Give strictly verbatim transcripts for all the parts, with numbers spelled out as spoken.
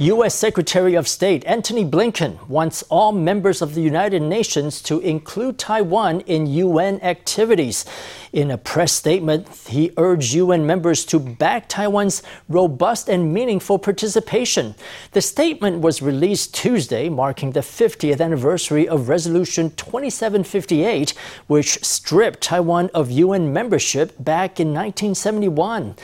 U S. Secretary of State Antony Blinken wants all members of the United Nations to include Taiwan in U N activities. In a press statement, he urged U N members to back Taiwan's robust and meaningful participation. The statement was released Tuesday, marking the fiftieth anniversary of Resolution twenty-seven fifty-eight, which stripped Taiwan of U N membership back in nineteen seventy-one.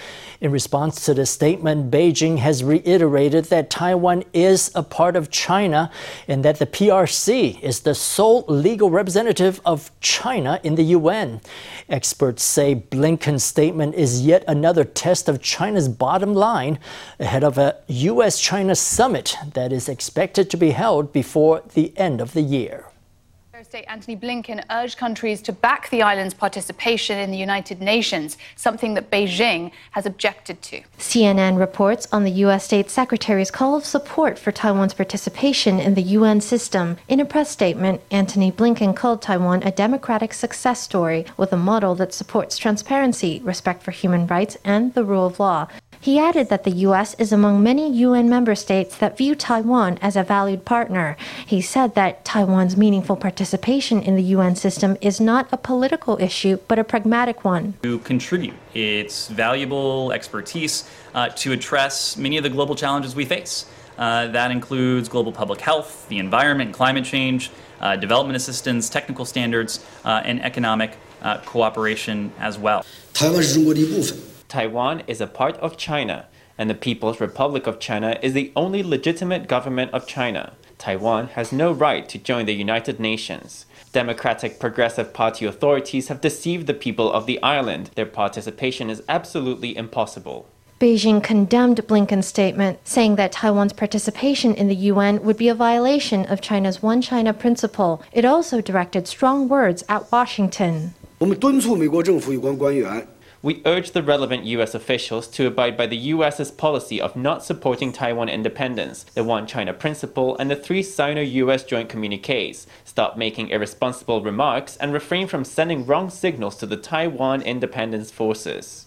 In response to the statement, Beijing has reiterated that Taiwan Taiwan is a part of China and that the P R C is the sole legal representative of China in the U N. Experts say Blinken's statement is yet another test of China's bottom line ahead of a U S-China summit that is expected to be held before the end of the year. Thursday, Antony Blinken urged countries to back the island's participation in the United Nations, something that Beijing has objected to. C N N reports on the U S State Secretary's call of support for Taiwan's participation in the U N system. In a press statement, Antony Blinken called Taiwan a democratic success story with a model that supports transparency, respect for human rights, and the rule of law. He added that the U S is among many U N member states that view Taiwan as a valued partner. He said that Taiwan's meaningful participation in the U N system is not a political issue, but a pragmatic one. To contribute its valuable expertise uh, to address many of the global challenges we face. Uh, that includes global public health, the environment, climate change, uh, development assistance, technical standards, uh, and economic uh, cooperation as well. Taiwan is a part of China, and the People's Republic of China is the only legitimate government of China. Taiwan has no right to join the United Nations. Democratic Progressive Party authorities have deceived the people of the island. Their participation is absolutely impossible. Beijing condemned Blinken's statement, saying that Taiwan's participation in the U N would be a violation of China's One China principle. It also directed strong words at Washington. We urge the relevant U S officials to abide by the U S's policy of not supporting Taiwan independence, the One China principle, and the three Sino-U S joint communiques, stop making irresponsible remarks, and refrain from sending wrong signals to the Taiwan independence forces.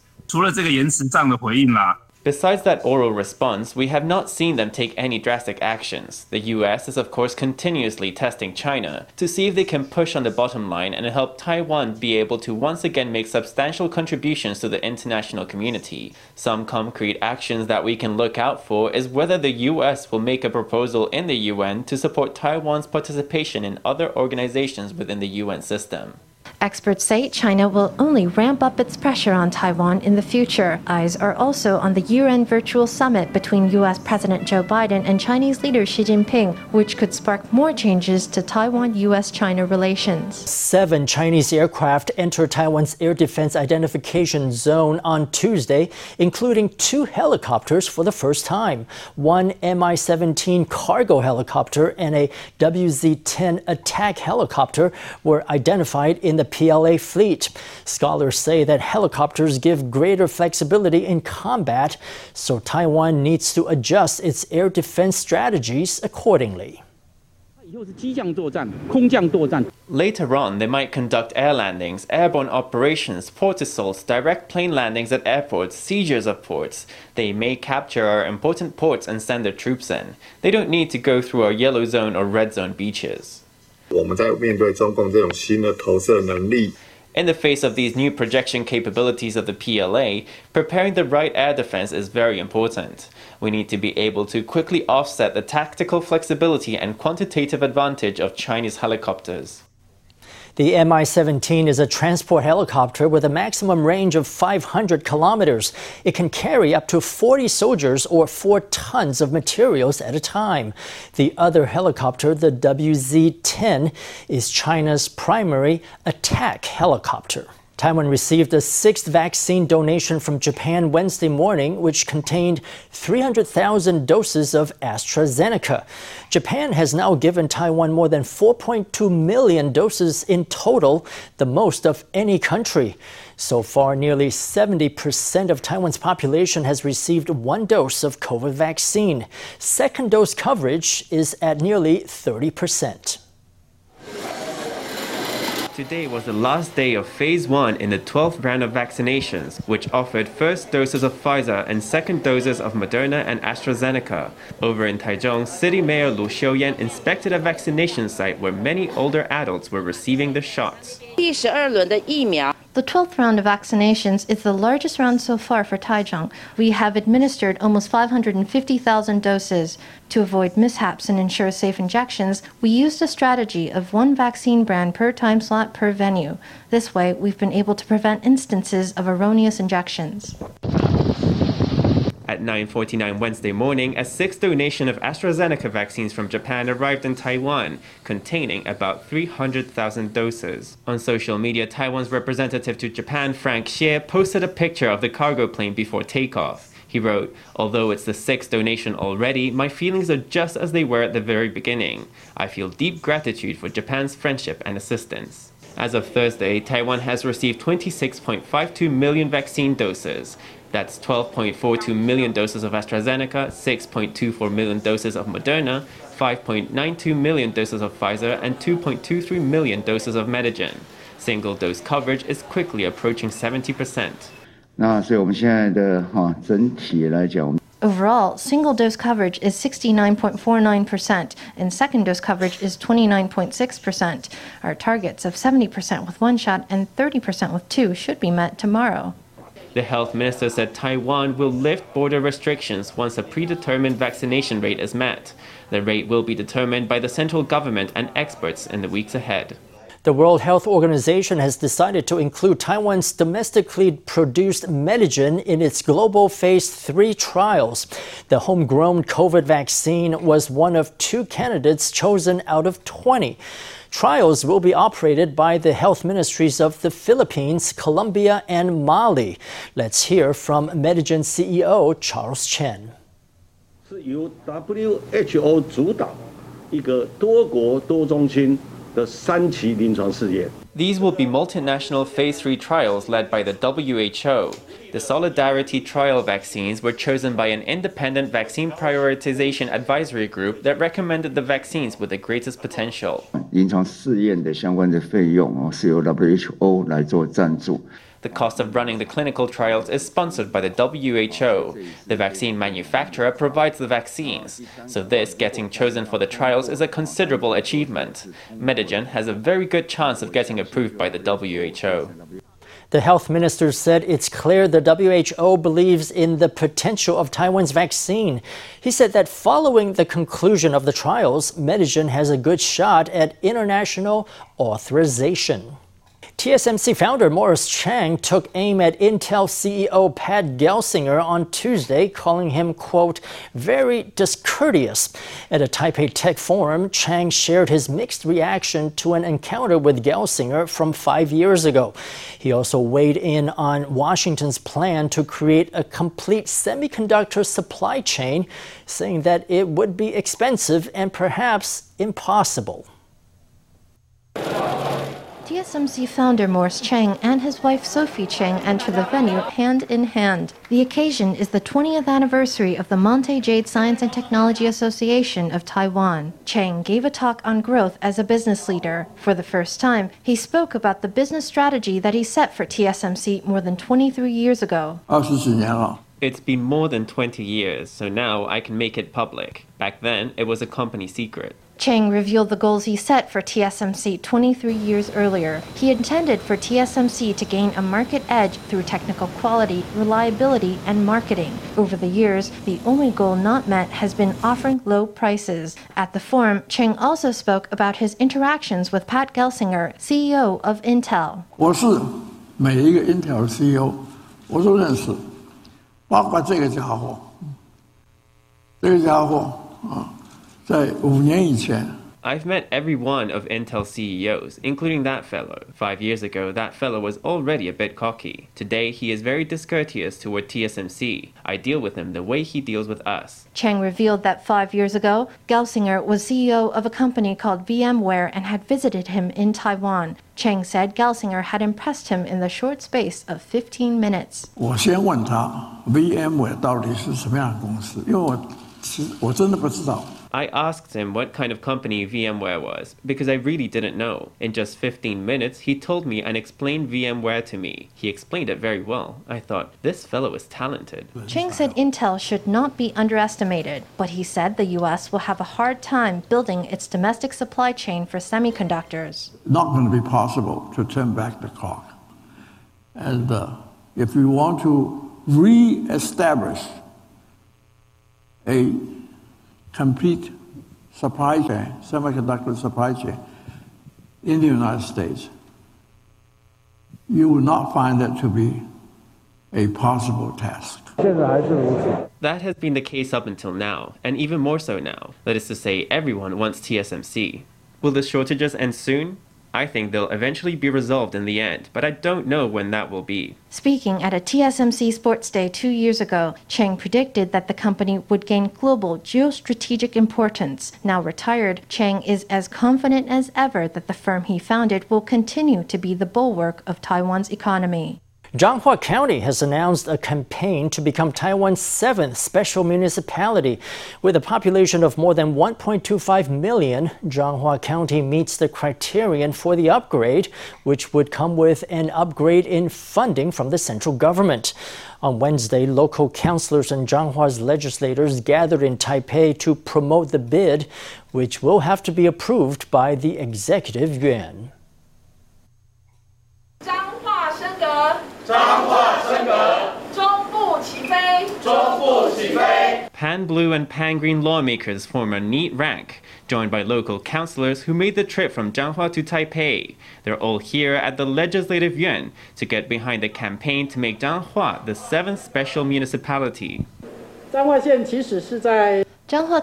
Besides that oral response, we have not seen them take any drastic actions. The U S is of course continuously testing China to see if they can push on the bottom line and help Taiwan be able to once again make substantial contributions to the international community. Some concrete actions that we can look out for is whether the U S will make a proposal in the U N to support Taiwan's participation in other organizations within the U N system. Experts say China will only ramp up its pressure on Taiwan in the future. Eyes are also on the year-end virtual summit between U S. President Joe Biden and Chinese leader Xi Jinping, which could spark more changes to Taiwan-U S-China relations. Seven Chinese aircraft entered Taiwan's Air Defense Identification Zone on Tuesday, including two helicopters for the first time, one M I seventeen cargo helicopter and a W Z ten attack helicopter were identified in the P L A fleet. Scholars say that helicopters give greater flexibility in combat, so Taiwan needs to adjust its air defense strategies accordingly. Later on, they might conduct air landings, airborne operations, port assaults, direct plane landings at airports, seizures of ports. They may capture our important ports and send their troops in. They don't need to go through our yellow zone or red zone beaches. In the face of these new projection capabilities of the P L A, preparing the right air defense is very important. We need to be able to quickly offset the tactical flexibility and quantitative advantage of Chinese helicopters. The M I seventeen is a transport helicopter with a maximum range of five hundred kilometers. It can carry up to forty soldiers or four tons of materials at a time. The other helicopter, the W Z ten, is China's primary attack helicopter. Taiwan received a sixth vaccine donation from Japan Wednesday morning, which contained three hundred thousand doses of AstraZeneca. Japan has now given Taiwan more than four point two million doses in total, the most of any country. So far, nearly seventy percent of Taiwan's population has received one dose of COVID vaccine. Second dose coverage is at nearly thirty percent. Today was the last day of phase one in the twelfth round of vaccinations, which offered first doses of Pfizer and second doses of Moderna and AstraZeneca. Over in Taichung, City Mayor Lu Hsiao-yen inspected a vaccination site where many older adults were receiving the shots. The twelfth round of vaccinations is the largest round so far for Taichung. We have administered almost five hundred fifty thousand doses. To avoid mishaps and ensure safe injections, we used a strategy of one vaccine brand per time slot per venue. This way, we've been able to prevent instances of erroneous injections. At nine forty-nine Wednesday morning, a sixth donation of AstraZeneca vaccines from Japan arrived in Taiwan, containing about three hundred thousand doses. On social media, Taiwan's representative to Japan, Frank Shi, posted a picture of the cargo plane before takeoff. He wrote, "Although it's the sixth donation already, my feelings are just as they were at the very beginning. I feel deep gratitude for Japan's friendship and assistance." As of Thursday, Taiwan has received twenty-six point five two million vaccine doses. That's twelve point four two million doses of AstraZeneca, six point two four million doses of Moderna, five point nine two million doses of Pfizer, and two point two three million doses of Medigen. Single-dose coverage is quickly approaching seventy percent. Overall, single-dose coverage is sixty-nine point four nine percent, and second-dose coverage is twenty-nine point six percent. Our targets of seventy percent with one shot and thirty percent with two should be met tomorrow. The health minister said Taiwan will lift border restrictions once a predetermined vaccination rate is met. The rate will be determined by the central government and experts in the weeks ahead. The World Health Organization has decided to include Taiwan's domestically produced Medigen in its global phase three trials. The homegrown COVID vaccine was one of two candidates chosen out of twenty. Trials will be operated by the health ministries of the Philippines, Colombia, and Mali. Let's hear from Medigen C E O Charles Chen. These will be multinational phase three trials led by the W H O. The Solidarity trial vaccines were chosen by an independent vaccine prioritization advisory group that recommended the vaccines with the greatest potential. The cost of running the clinical trials is sponsored by the W H O. The vaccine manufacturer provides the vaccines, so this getting chosen for the trials is a considerable achievement. Medigen has a very good chance of getting approved by the W H O. The health minister said it's clear the W H O believes in the potential of Taiwan's vaccine. He said that following the conclusion of the trials, Medigen has a good shot at international authorization. T S M C founder Morris Chang took aim at Intel C E O Pat Gelsinger on Tuesday, calling him, quote, very discourteous. At a Taipei Tech Forum, Chang shared his mixed reaction to an encounter with Gelsinger from five years ago. He also weighed in on Washington's plan to create a complete semiconductor supply chain, saying that it would be expensive and perhaps impossible. T S M C founder Morris Chang and his wife Sophie Chang enter the venue hand in hand. The occasion is the twentieth anniversary of the Monte Jade Science and Technology Association of Taiwan. Chang gave a talk on growth as a business leader. For the first time, he spoke about the business strategy that he set for T S M C more than twenty-three years ago. It's been more than twenty years, so now I can make it public. Back then, it was a company secret. Chang revealed the goals he set for T S M C twenty-three years earlier. He intended for T S M C to gain a market edge through technical quality, reliability, and marketing. Over the years, the only goal not met has been offering low prices. At the forum, Chang also spoke about his interactions with Pat Gelsinger, C E O of Intel. I I've met every one of Intel C E Os, including that fellow. Five years ago, that fellow was already a bit cocky. Today, he is very discourteous toward T S M C. I deal with him the way he deals with us. Chang revealed that five years ago, Gelsinger was C E O of a company called VMware and had visited him in Taiwan. Chang said Gelsinger had impressed him in the short space of fifteen minutes. I I asked him what kind of company VMware was, because I really didn't know. In just fifteen minutes, he told me and explained VMware to me. He explained it very well. I thought, this fellow is talented. Chang said Intel should not be underestimated, but he said the U S will have a hard time building its domestic supply chain for semiconductors. Not going to be possible to turn back the clock. And uh, if we want to re-establish a complete supply chain, semiconductor supply chain in the United States, you will not find that to be a possible task. That has been the case up until now, and even more so now. That is to say, everyone wants T S M C. Will the shortages end soon? I think they'll eventually be resolved in the end, but I don't know when that will be. Speaking at a T S M C Sports Day two years ago, Chang predicted that the company would gain global geostrategic importance. Now retired, Chang is as confident as ever that the firm he founded will continue to be the bulwark of Taiwan's economy. Changhua County has announced a campaign to become Taiwan's seventh special municipality. With a population of more than one point two five million, Changhua County meets the criterion for the upgrade, which would come with an upgrade in funding from the central government. On Wednesday, local councillors and Changhua's legislators gathered in Taipei to promote the bid, which will have to be approved by the Executive Yuan. Pan-blue and pan-green lawmakers form a neat rank, joined by local councillors who made the trip from Changhua to Taipei. They're all here at the Legislative Yuan to get behind the campaign to make Changhua the seventh special municipality. Changhua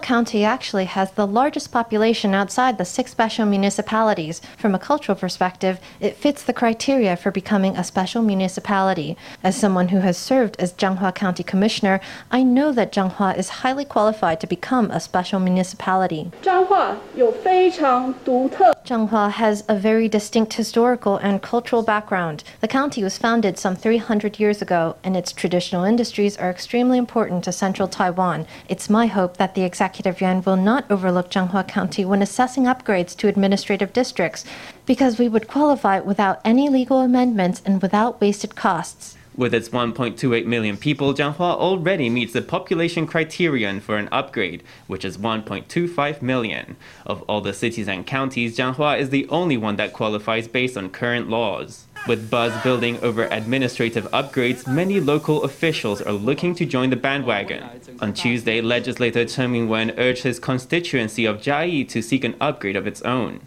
County actually has the largest population outside the six special municipalities. From a cultural perspective, it fits the criteria for becoming a special municipality. As someone who has served as Changhua County Commissioner, I know that Changhua is highly qualified to become a special municipality. Changhua has a very distinct historical and cultural background. The county was founded some three hundred years ago, and its traditional industries are extremely important to central Taiwan. It's my hope that the Executive Yuan will not overlook Changhua County when assessing upgrades to administrative districts, because we would qualify without any legal amendments and without wasted costs. With its one point two eight million people, Changhua already meets the population criterion for an upgrade, which is one point two five million. Of all the cities and counties, Changhua is the only one that qualifies based on current laws. With buzz building over administrative upgrades, many local officials are looking to join the bandwagon. On Tuesday, legislator Chen Mingwen urged his constituency of Chiayi to seek an upgrade of its own.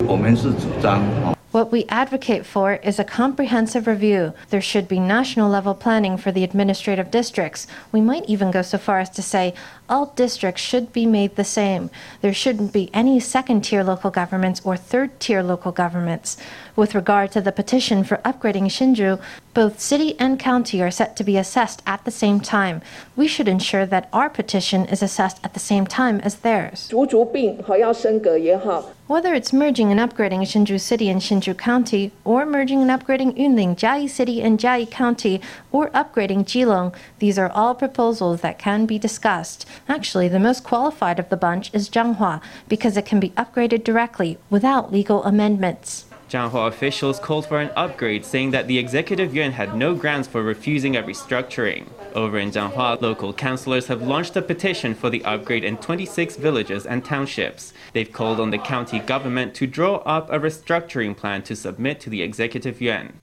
What we advocate for is a comprehensive review. There should be national-level planning for the administrative districts. We might even go so far as to say all districts should be made the same. There shouldn't be any second-tier local governments or third-tier local governments. With regard to the petition for upgrading Hsinchu, both city and county are set to be assessed at the same time. We should ensure that our petition is assessed at the same time as theirs. Whether it's merging and upgrading Hsinchu City and Hsinchu County, or merging and upgrading Yunling, Chiayi City and Chiayi County, or upgrading Jilong, these are all proposals that can be discussed. Actually, the most qualified of the bunch is Changhua, because it can be upgraded directly without legal amendments. Changhua officials called for an upgrade, saying that the Executive Yuan had no grounds for refusing a restructuring. Over in Changhua, local councillors have launched a petition for the upgrade in twenty-six villages and townships. They've called on the county government to draw up a restructuring plan to submit to the Executive Yuan.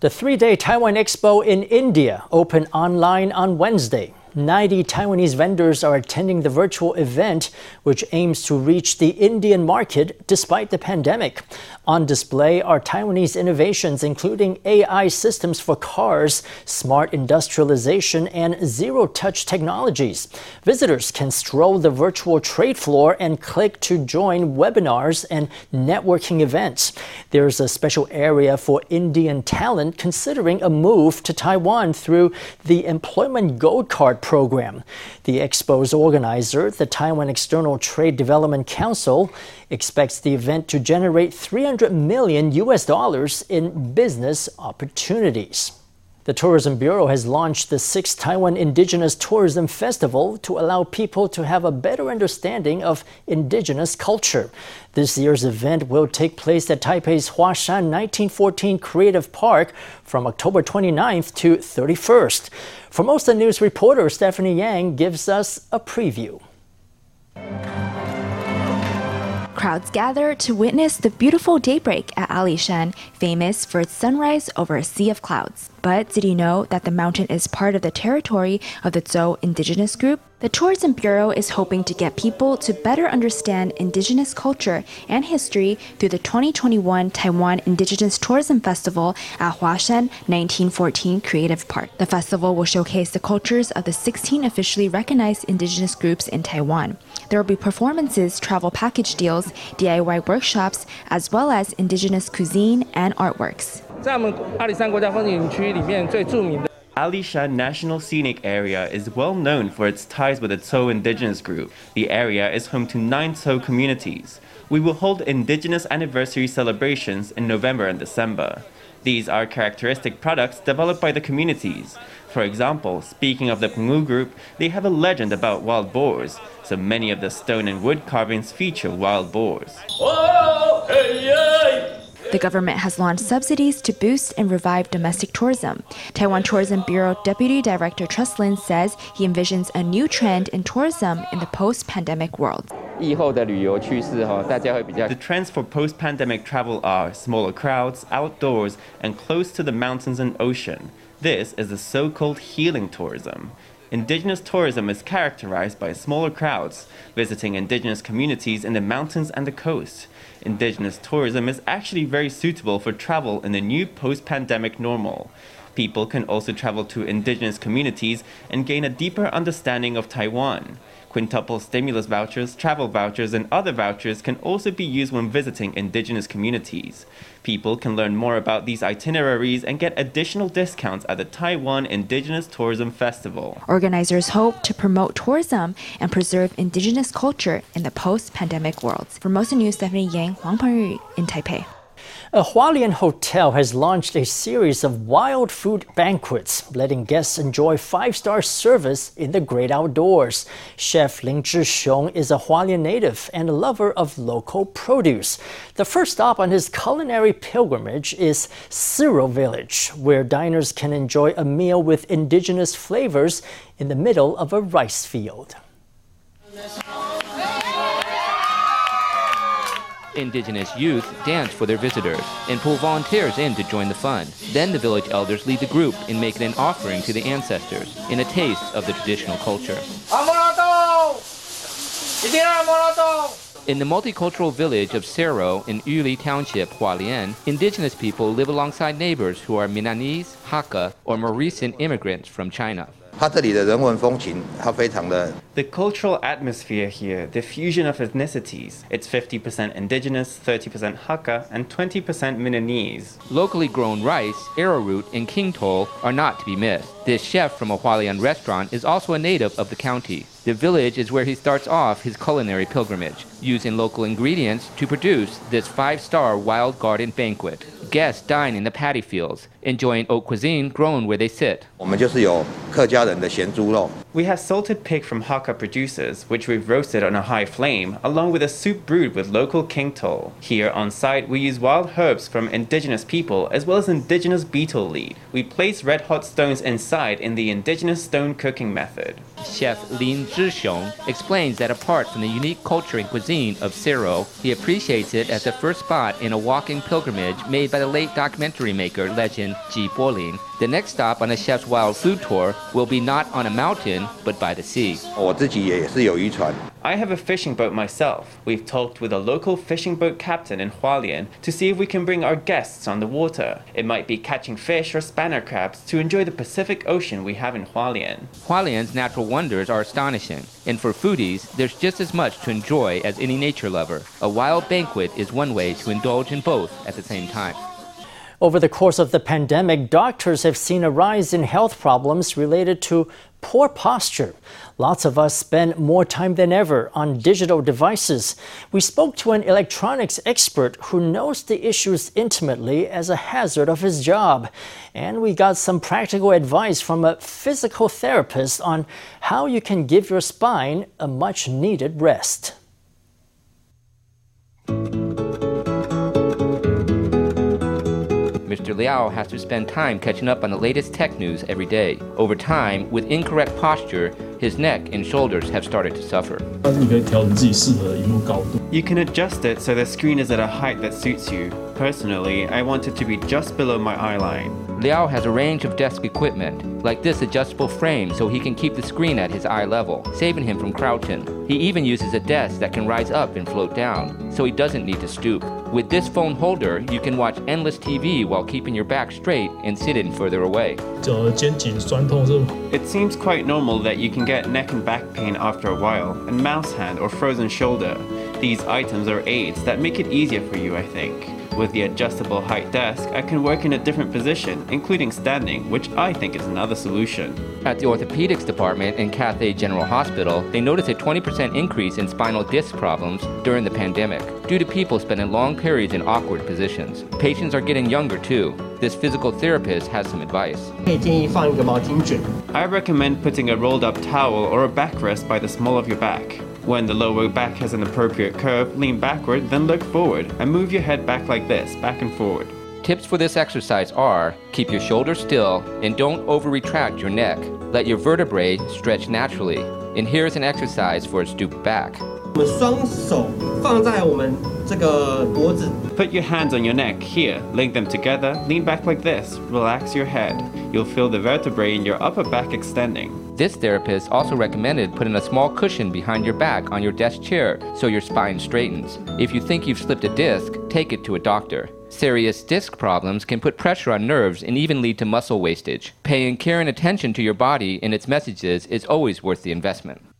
The three-day Taiwan Expo in India opened online on Wednesday. ninety Taiwanese vendors are attending the virtual event, which aims to reach the Indian market despite the pandemic. On display are Taiwanese innovations including A I systems for cars, smart industrialization, and zero-touch technologies. Visitors can stroll the virtual trade floor and click to join webinars and networking events. There's a special area for Indian talent considering a move to Taiwan through the Employment Gold Card program. The expo's organizer, the Taiwan External Trade Development Council, expects the event to generate three hundred million U S dollars in business opportunities. The Tourism Bureau has launched the sixth Taiwan Indigenous Tourism Festival to allow people to have a better understanding of indigenous culture. This year's event will take place at Taipei's Huashan nineteen fourteen Creative Park from October twenty-ninth to thirty-first. Formosa News reporter Stephanie Yang gives us a preview. Crowds gather to witness the beautiful daybreak at Alishan, famous for its sunrise over a sea of clouds. But did you know that the mountain is part of the territory of the Tsou indigenous group? The Tourism Bureau is hoping to get people to better understand indigenous culture and history through the twenty twenty-one Taiwan Indigenous Tourism Festival at Huashan nineteen fourteen Creative Park. The festival will showcase the cultures of the sixteen officially recognized indigenous groups in Taiwan. There will be performances, travel package deals, D I Y workshops, as well as indigenous cuisine and artworks. Alishan National Scenic Area is well known for its ties with the Tsou indigenous group. The area is home to nine Tsou communities. We will hold indigenous anniversary celebrations in November and December. These are characteristic products developed by the communities. For example, speaking of the Penghu group, they have a legend about wild boars, so many of the stone and wood carvings feature wild boars. Oh, hey, hey. The government has launched subsidies to boost and revive domestic tourism. Taiwan Tourism Bureau Deputy Director Truslin says he envisions a new trend in tourism in the post-pandemic world. The trends for post-pandemic travel are smaller crowds, outdoors, and close to the mountains and ocean. This is the so-called healing tourism. Indigenous tourism is characterized by smaller crowds, visiting indigenous communities in the mountains and the coast. Indigenous tourism is actually very suitable for travel in the new post-pandemic normal. People can also travel to indigenous communities and gain a deeper understanding of Taiwan. Quintuple stimulus vouchers, travel vouchers, and other vouchers can also be used when visiting indigenous communities. People can learn more about these itineraries and get additional discounts at the Taiwan Indigenous Tourism Festival. Organizers hope to promote tourism and preserve indigenous culture in the post-pandemic world. For Formosa News, Stephanie Yang, Huang Pengyu in Taipei. A Hualien hotel has launched a series of wild food banquets, letting guests enjoy five-star service in the great outdoors. Chef Ling Zhixiong is a Hualien native and a lover of local produce. The first stop on his culinary pilgrimage is Siro Village, where diners can enjoy a meal with indigenous flavors in the middle of a rice field. Indigenous youth dance for their visitors and pull volunteers in to join the fun. Then the village elders lead the group in making an offering to the ancestors in a taste of the traditional culture. In the multicultural village of Sero in Yuli Township, Hualien, indigenous people live alongside neighbors who are Milanese, Hakka, or more recent immigrants from China. The cultural atmosphere here, the fusion of ethnicities, it's fifty percent indigenous, thirty percent Hakka, and twenty percent Milanese. Locally grown rice, arrowroot, and king tol are not to be missed. This chef from a Hualien restaurant is also a native of the county. The village is where he starts off his culinary pilgrimage, using local ingredients to produce this five-star wild garden banquet. Guests dine in the paddy fields, enjoying oat cuisine grown where they sit. We have salted pig from Hakka producers, which we've roasted on a high flame, along with a soup brewed with local king tol. Here on site, we use wild herbs from indigenous people as well as indigenous betel leaf. We place red-hot stones inside in the indigenous stone cooking method. Chef Lin Zhixiong explains that apart from the unique culture and cuisine of Siro, he appreciates it as the first spot in a walking pilgrimage made by the late documentary maker legend Ji Bolin. The next stop on a chef's wild food tour will be not on a mountain, but by the sea. I have a fishing boat myself. We've talked with a local fishing boat captain in Hualien to see if we can bring our guests on the water. It might be catching fish or spanner crabs to enjoy the Pacific Ocean we have in Hualien. Hualien's natural wonders are astonishing, and for foodies, there's just as much to enjoy as any nature lover. A wild banquet is one way to indulge in both at the same time. Over the course of the pandemic, doctors have seen a rise in health problems related to poor posture. Lots of us spend more time than ever on digital devices. We spoke to an electronics expert who knows the issues intimately as a hazard of his job. And we got some practical advice from a physical therapist on how you can give your spine a much-needed rest. Mister Liao has to spend time catching up on the latest tech news every day. Over time, with incorrect posture, his neck and shoulders have started to suffer. You can adjust it so the screen is at a height that suits you. Personally, I want it to be just below my eye line. Liao has a range of desk equipment, like this adjustable frame so he can keep the screen at his eye level, saving him from crouching. He even uses a desk that can rise up and float down, so he doesn't need to stoop. With this phone holder, you can watch endless T V while keeping your back straight and sitting further away. It seems quite normal that you can get neck and back pain after a while, and mouse hand or frozen shoulder. These items are aids that make it easier for you, I think. With the adjustable height desk, I can work in a different position, including standing, which I think is another solution. At the orthopedics department in Cathay General Hospital, they noticed a twenty percent increase in spinal disc problems during the pandemic, due to people spending long periods in awkward positions. Patients are getting younger too. This physical therapist has some advice. I recommend putting a rolled-up towel or a backrest by the small of your back. When the lower back has an appropriate curve, lean backward, then look forward, and move your head back like this, back and forward. Tips for this exercise are, keep your shoulders still and don't over-retract your neck. Let your vertebrae stretch naturally. And here's an exercise for a stooped back. Put your hands on your neck here, link them together, lean back like this, relax your head. You'll feel the vertebrae in your upper back extending. This therapist also recommended putting a small cushion behind your back on your desk chair so your spine straightens. If you think you've slipped a disc, take it to a doctor. Serious disc problems can put pressure on nerves and even lead to muscle wastage. Paying care and attention to your body and its messages is always worth the investment.